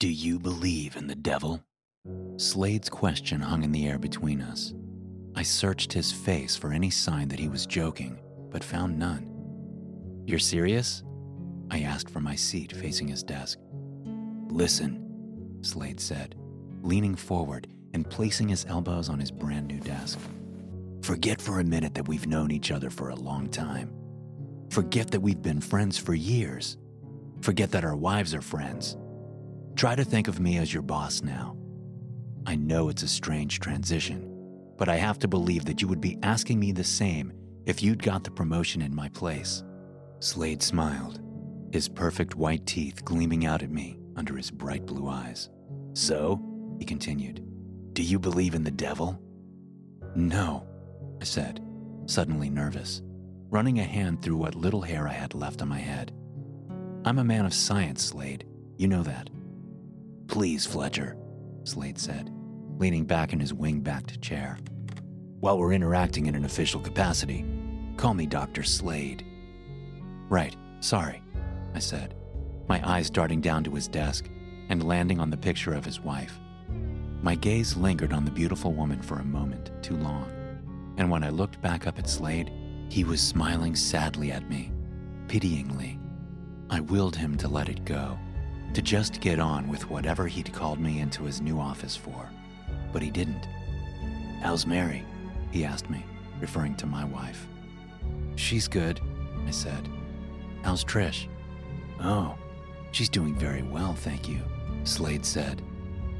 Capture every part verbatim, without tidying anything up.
Do you believe in the devil? Slade's question hung in the air between us. I searched his face for any sign that he was joking, but found none. You're serious? I asked from my seat facing his desk. Listen, Slade said, leaning forward and placing his elbows on his brand new desk. Forget for a minute that we've known each other for a long time. Forget that we've been friends for years. Forget that our wives are friends. Try to think of me as your boss now. I know it's a strange transition, but I have to believe that you would be asking me the same if you'd got the promotion in my place. Slade smiled, his perfect white teeth gleaming out at me under his bright blue eyes. So, he continued, do you believe in the devil? No, I said, suddenly nervous, running a hand through what little hair I had left on my head. I'm a man of science, Slade. You know that. Please, Fletcher, Slade said, leaning back in his wing-backed chair. While we're interacting in an official capacity, call me Doctor Slade. Right, sorry, I said, my eyes darting down to his desk and landing on the picture of his wife. My gaze lingered on the beautiful woman for a moment too long, and when I looked back up at Slade, he was smiling sadly at me, pityingly. I willed him to let it go, to just get on with whatever he'd called me into his new office for, but he didn't. How's Mary? He asked me, referring to my wife. She's good, I said. How's Trish? Oh, she's doing very well, thank you, Slade said.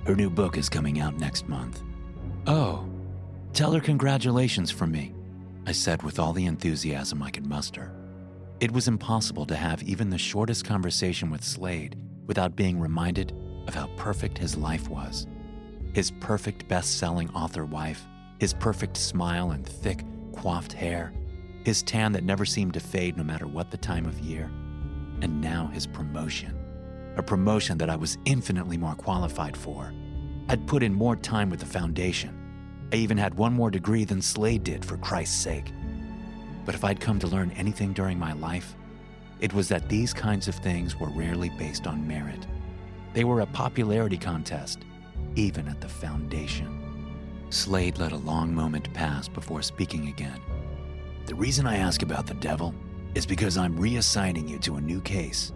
Her new book is coming out next month. Oh, tell her congratulations from me, I said with all the enthusiasm I could muster. It was impossible to have even the shortest conversation with Slade without being reminded of how perfect his life was. His perfect best-selling author wife, his perfect smile and thick, coiffed hair, his tan that never seemed to fade no matter what the time of year, and now his promotion, a promotion that I was infinitely more qualified for. I'd put in more time with the foundation. I even had one more degree than Slade did, for Christ's sake. But if I'd come to learn anything during my life, it was that these kinds of things were rarely based on merit. They were a popularity contest, even at the foundation. Slade let a long moment pass before speaking again. The reason I ask about the devil is because I'm reassigning you to a new case,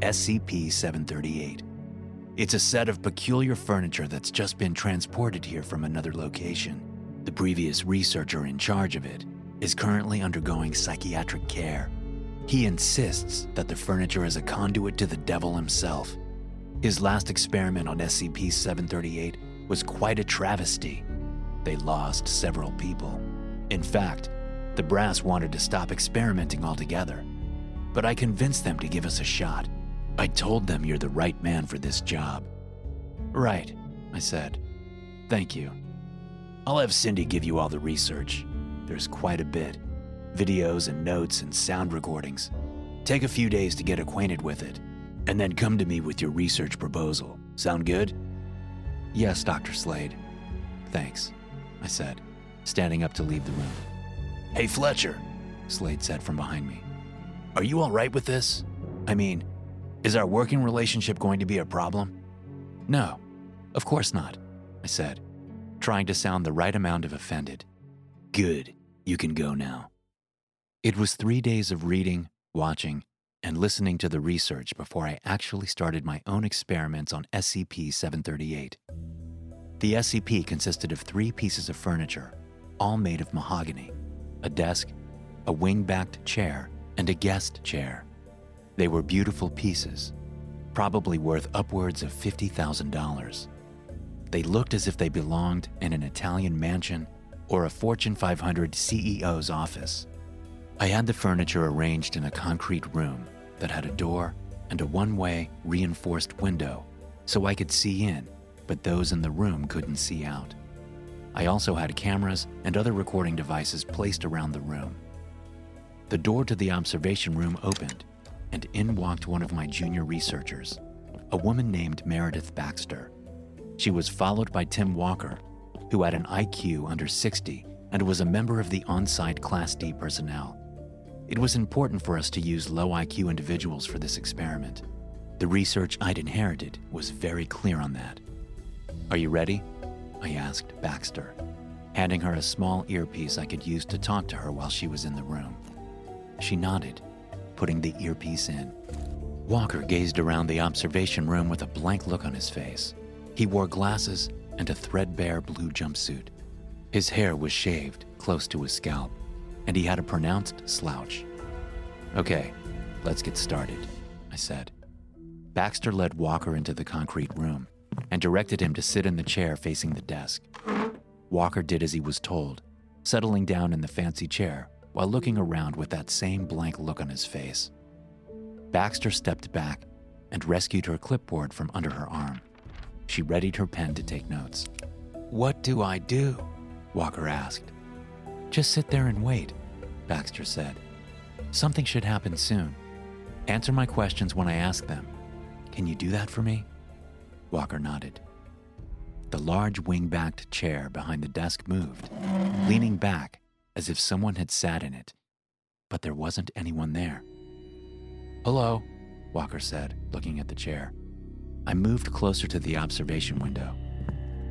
S C P seven thirty-eight. It's a set of peculiar furniture that's just been transported here from another location. The previous researcher in charge of it is currently undergoing psychiatric care. He insists that the furniture is a conduit to the devil himself. His last experiment on S C P seven thirty-eight was quite a travesty. They lost several people. In fact, the brass wanted to stop experimenting altogether, but I convinced them to give us a shot. I told them you're the right man for this job. Right, I said. Thank you. I'll have Cindy give you all the research. There's quite a bit. Videos and notes and sound recordings. Take a few days to get acquainted with it, and then come to me with your research proposal. Sound good? Yes, Doctor Slade. Thanks, I said, standing up to leave the room. Hey, Fletcher, Slade said from behind me. Are you all right with this? I mean, is our working relationship going to be a problem? No, of course not, I said, trying to sound the right amount of offended. Good, you can go now. It was three days of reading, watching, and listening to the research before I actually started my own experiments on S C P seven thirty-eight. The S C P consisted of three pieces of furniture, all made of mahogany, a desk, a wing-backed chair, and a guest chair. They were beautiful pieces, probably worth upwards of fifty thousand dollars. They looked as if they belonged in an Italian mansion or a Fortune five hundred C E O's office. I had the furniture arranged in a concrete room that had a door and a one-way reinforced window so I could see in, but those in the room couldn't see out. I also had cameras and other recording devices placed around the room. The door to the observation room opened, and in walked one of my junior researchers, a woman named Meredith Baxter. She was followed by Tim Walker, who had an I Q under sixty and was a member of the on-site Class D personnel. It was important for us to use low I Q individuals for this experiment. The The research I'd inherited was very clear on that. "Are you ready?" I asked Baxter, handing her a small earpiece I could use to talk to her while she was in the room. She nodded, putting the earpiece in. Walker gazed around the observation room with a blank look on his face. He wore glasses and a threadbare blue jumpsuit. His hair was shaved close to his scalp, and he had a pronounced slouch. "Okay, let's get started," I said. Baxter led Walker into the concrete room and directed him to sit in the chair facing the desk. Walker did as he was told, settling down in the fancy chair while looking around with that same blank look on his face. Baxter stepped back and rescued her clipboard from under her arm. She readied her pen to take notes. "What do I do?" Walker asked. "Just sit there and wait," Baxter said. "Something should happen soon. Answer my questions when I ask them. Can you do that for me?" Walker nodded. The large wing-backed chair behind the desk moved, leaning back as if someone had sat in it, but there wasn't anyone there. "Hello," Walker said, looking at the chair. I moved closer to the observation window.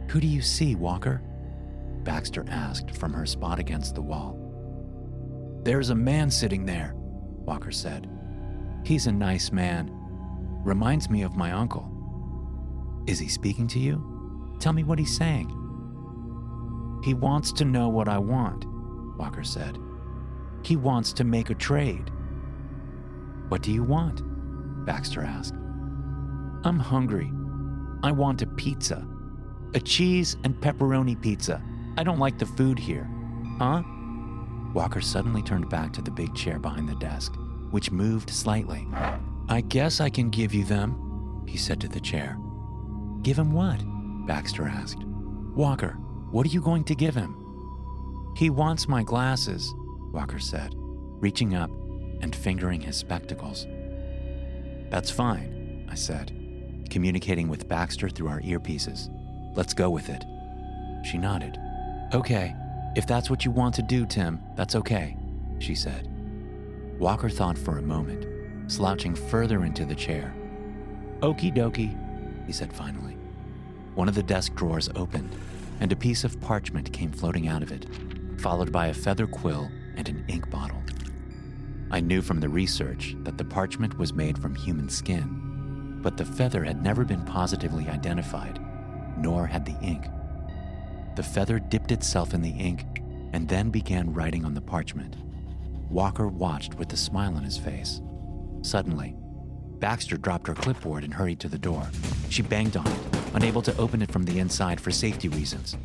"Who do you see, Walker?" Baxter asked from her spot against the wall. "There's a man sitting there," Walker said. "He's a nice man. Reminds me of my uncle." "Is he speaking to you? Tell me what he's saying." "He wants to know what I want," Walker said. "He wants to make a trade." "What do you want?" Baxter asked. "I'm hungry. I want a pizza. A cheese and pepperoni pizza. I don't like the food here." "Huh?" Walker suddenly turned back to the big chair behind the desk, which moved slightly. "I guess I can give you them," he said to the chair. "Give him what?" Baxter asked. "Walker, what are you going to give him?" "He wants my glasses," Walker said, reaching up and fingering his spectacles. "That's fine," I said, communicating with Baxter through our earpieces. "Let's go with it." She nodded. "Okay, if that's what you want to do, Tim, that's okay," she said. Walker thought for a moment, slouching further into the chair. "Okie dokie," he said finally. One of the desk drawers opened, and a piece of parchment came floating out of it, followed by a feather quill and an ink bottle. I knew from the research that the parchment was made from human skin, but the feather had never been positively identified, nor had the ink. The feather dipped itself in the ink and then began writing on the parchment. Walker watched with a smile on his face. Suddenly, Baxter dropped her clipboard and hurried to the door. She banged on it, unable to open it from the inside for safety reasons.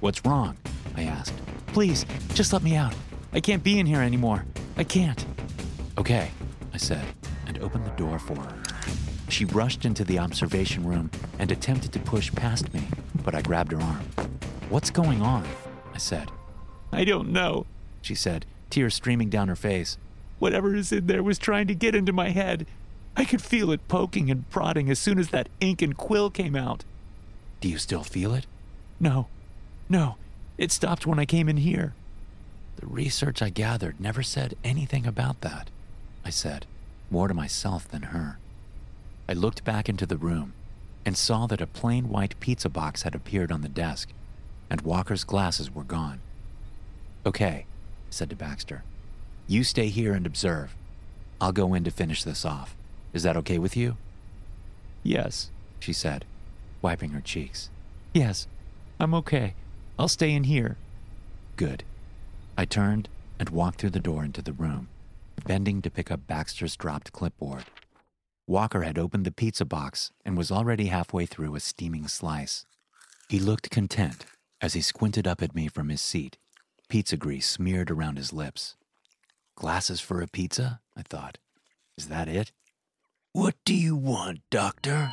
"What's wrong?" I asked. "Please, just let me out. I can't be in here anymore. I can't." "Okay," I said, and opened the door for her. She rushed into the observation room and attempted to push past me, but I grabbed her arm. "What's going on?" I said. "I don't know," she said, tears streaming down her face. "Whatever is in there was trying to get into my head. I could feel it poking and prodding as soon as that ink and quill came out." "Do you still feel it?" "No, no. It stopped when I came in here." "The research I gathered never said anything about that," I said, more to myself than her. I looked back into the room and saw that a plain white pizza box had appeared on the desk, and Walker's glasses were gone. "Okay," I said to Baxter. "You stay here and observe. I'll go in to finish this off. Is that okay with you?" "Yes," she said, wiping her cheeks. "Yes, I'm okay. I'll stay in here." "Good." I turned and walked through the door into the room, bending to pick up Baxter's dropped clipboard. Walker had opened the pizza box and was already halfway through a steaming slice. He looked content as he squinted up at me from his seat, pizza grease smeared around his lips. "Glasses for a pizza?" I thought. "Is that it?" "What do you want, doctor?"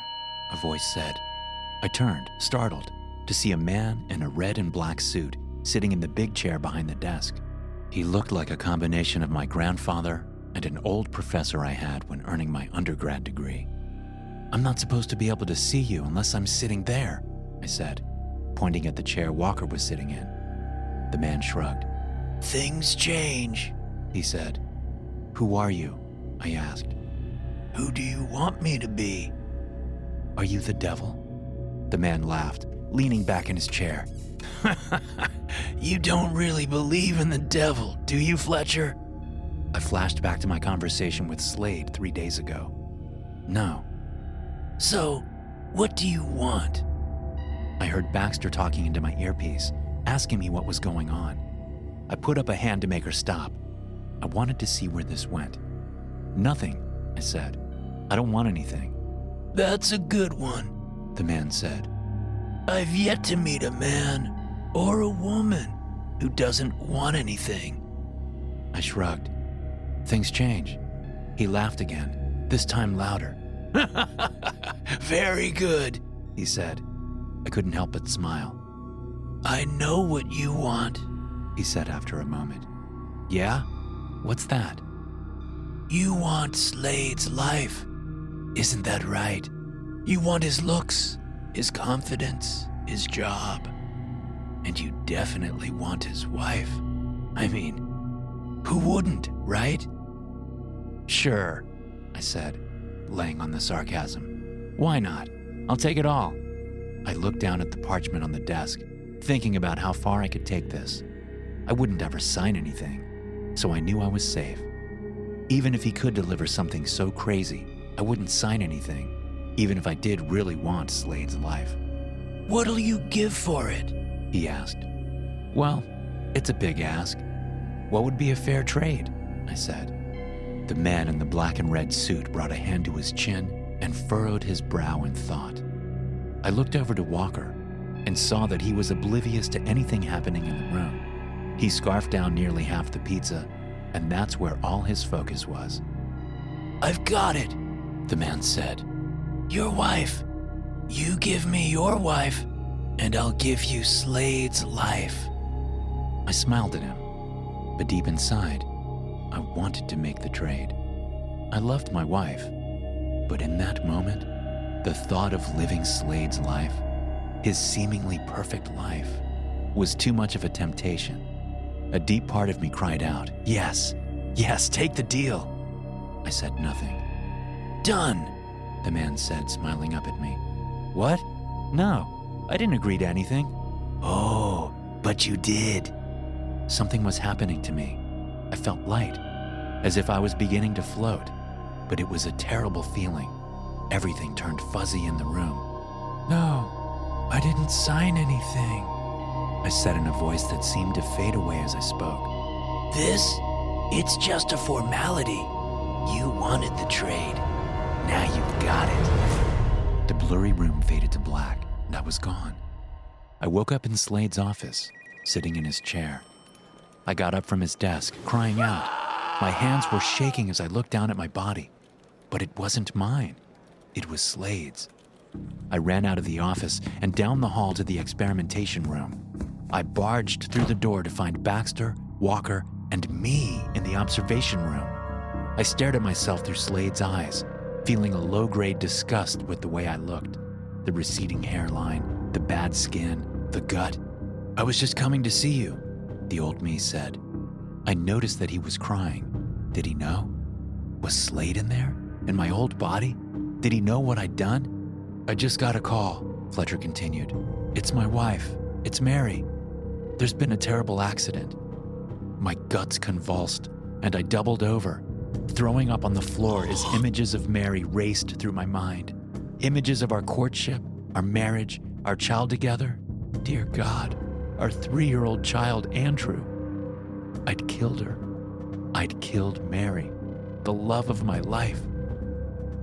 a voice said. I turned, startled, to see a man in a red and black suit sitting in the big chair behind the desk. He looked like a combination of my grandfather and an old professor I had when earning my undergrad degree. "I'm not supposed to be able to see you unless I'm sitting there," I said, pointing at the chair Walker was sitting in. The man shrugged. "Things change," he said. "Who are you?" I asked. "Who do you want me to be?" Are you the devil? The man laughed, leaning back in his chair. You don't really believe in the devil, do you, Fletcher? I flashed back to my conversation with Slade three days ago. No. So, what do you want? I heard Baxter talking into my earpiece, asking me what was going on. I put up a hand to make her stop. I wanted to see where this went. Nothing, I said. I don't want anything. That's a good one, the man said. I've yet to meet a man or a woman who doesn't want anything. I shrugged. Things change. He laughed again, this time louder. Very good, he said. I couldn't help but smile. I know what you want, he said after a moment. Yeah? What's that? You want Slade's life. Isn't that right? You want his looks, his confidence, his job. And you definitely want his wife. I mean, who wouldn't, right? Sure, I said, laying on the sarcasm. Why not? I'll take it all. I looked down at the parchment on the desk, thinking about how far I could take this. I wouldn't ever sign anything, so I knew I was safe. Even if he could deliver something so crazy, I wouldn't sign anything, even if I did really want Slade's life. What'll you give for it? He asked. Well, it's a big ask. What would be a fair trade? I said. The man in the black and red suit brought a hand to his chin and furrowed his brow in thought. I looked over to Walker and saw that he was oblivious to anything happening in the room. He scarfed down nearly half the pizza, and that's where all his focus was. I've got it, the man said. Your wife. You give me your wife, and I'll give you Slade's life. I smiled at him, but deep inside, I wanted to make the trade. I loved my wife, but in that moment, the thought of living Slade's life, his seemingly perfect life, was too much of a temptation. A deep part of me cried out, yes, yes, take the deal. I said nothing. Done, the man said, smiling up at me. What? No, I didn't agree to anything. Oh, but you did. Something was happening to me. I felt light, as if I was beginning to float, but it was a terrible feeling. Everything turned fuzzy in the room. No, I didn't sign anything, I said in a voice that seemed to fade away as I spoke. This? It's just a formality. You wanted the trade. Now you've got it. The blurry room faded to black, and I was gone. I woke up in Slade's office, sitting in his chair. I got up from his desk, crying out. My hands were shaking as I looked down at my body. But it wasn't mine. It was Slade's. I ran out of the office and down the hall to the experimentation room. I barged through the door to find Baxter, Walker, and me in the observation room. I stared at myself through Slade's eyes, feeling a low-grade disgust with the way I looked. The receding hairline, the bad skin, the gut. I was just coming to see you, the old me said. I noticed that he was crying. Did he know? Was Slade in there? In my old body? Did he know what I'd done? I just got a call, Fletcher continued. It's my wife. It's Mary. There's been a terrible accident. My guts convulsed, and I doubled over, throwing up on the floor as images of Mary raced through my mind. Images of our courtship, our marriage, our child together. Dear God, our three-year-old child, Andrew. I'd killed her. I'd killed Mary, the love of my life.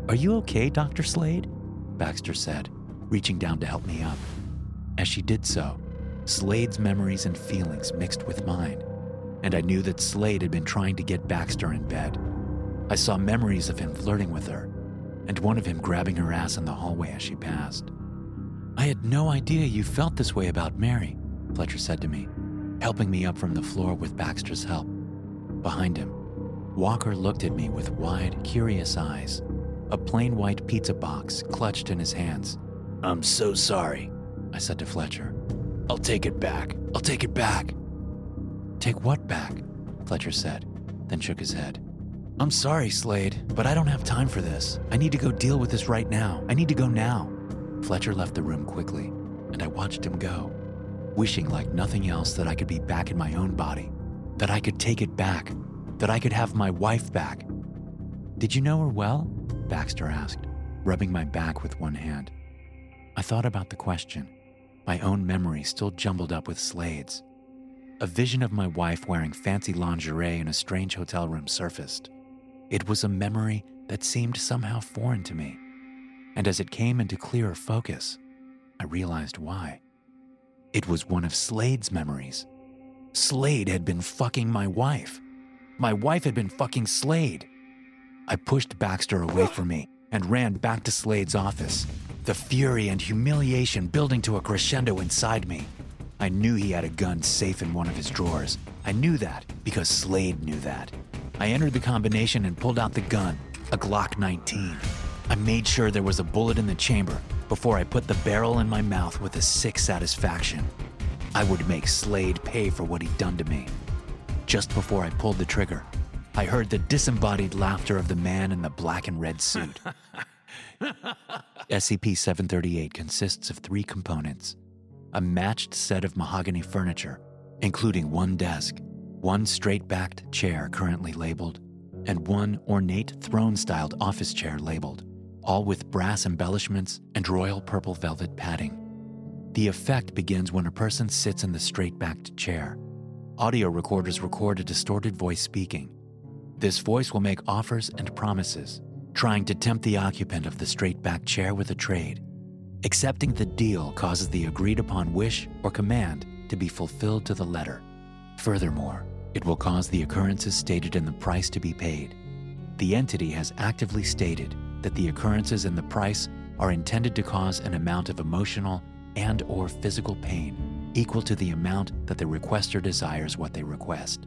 Are you okay, Doctor Slade? Baxter said, reaching down to help me up. As she did so, Slade's memories and feelings mixed with mine, and I knew that Slade had been trying to get Baxter in bed. I saw memories of him flirting with her, and one of him grabbing her ass in the hallway as she passed. I had no idea you felt this way about Mary, Fletcher said to me, helping me up from the floor with Baxter's help. Behind him, Walker looked at me with wide, curious eyes, a plain white pizza box clutched in his hands. I'm so sorry, I said to Fletcher. I'll take it back. I'll take it back. Take what back? Fletcher said, then shook his head. I'm sorry, Slade, but I don't have time for this. I need to go deal with this right now. I need to go now. Fletcher left the room quickly, and I watched him go, wishing like nothing else that I could be back in my own body, that I could take it back, that I could have my wife back. "Did you know her well?" Baxter asked, rubbing my back with one hand. I thought about the question, my own memory still jumbled up with Slade's. A vision of my wife wearing fancy lingerie in a strange hotel room surfaced. It was a memory that seemed somehow foreign to me, and as it came into clearer focus, I realized why. It was one of Slade's memories. Slade had been fucking my wife. My wife had been fucking Slade. I pushed Baxter away from me and ran back to Slade's office, the fury and humiliation building to a crescendo inside me. I knew he had a gun safe in one of his drawers. I knew that because Slade knew that. I entered the combination and pulled out the gun, a Glock nineteen. I made sure there was a bullet in the chamber before I put the barrel in my mouth with a sick satisfaction. I would make Slade pay for what he'd done to me. Just before I pulled the trigger, I heard the disembodied laughter of the man in the black and red suit. S C P seven thirty-eight consists of three components: a matched set of mahogany furniture, including one desk, one straight-backed chair currently labeled, and one ornate throne-styled office chair labeled, all with brass embellishments and royal purple velvet padding. The effect begins when a person sits in the straight-backed chair. Audio recorders record a distorted voice speaking. This voice will make offers and promises, trying to tempt the occupant of the straight-backed chair with a trade. Accepting the deal causes the agreed-upon wish or command to be fulfilled to the letter. Furthermore, it will cause the occurrences stated in the price to be paid. The entity has actively stated that the occurrences in the price are intended to cause an amount of emotional and or physical pain equal to the amount that the requester desires what they request.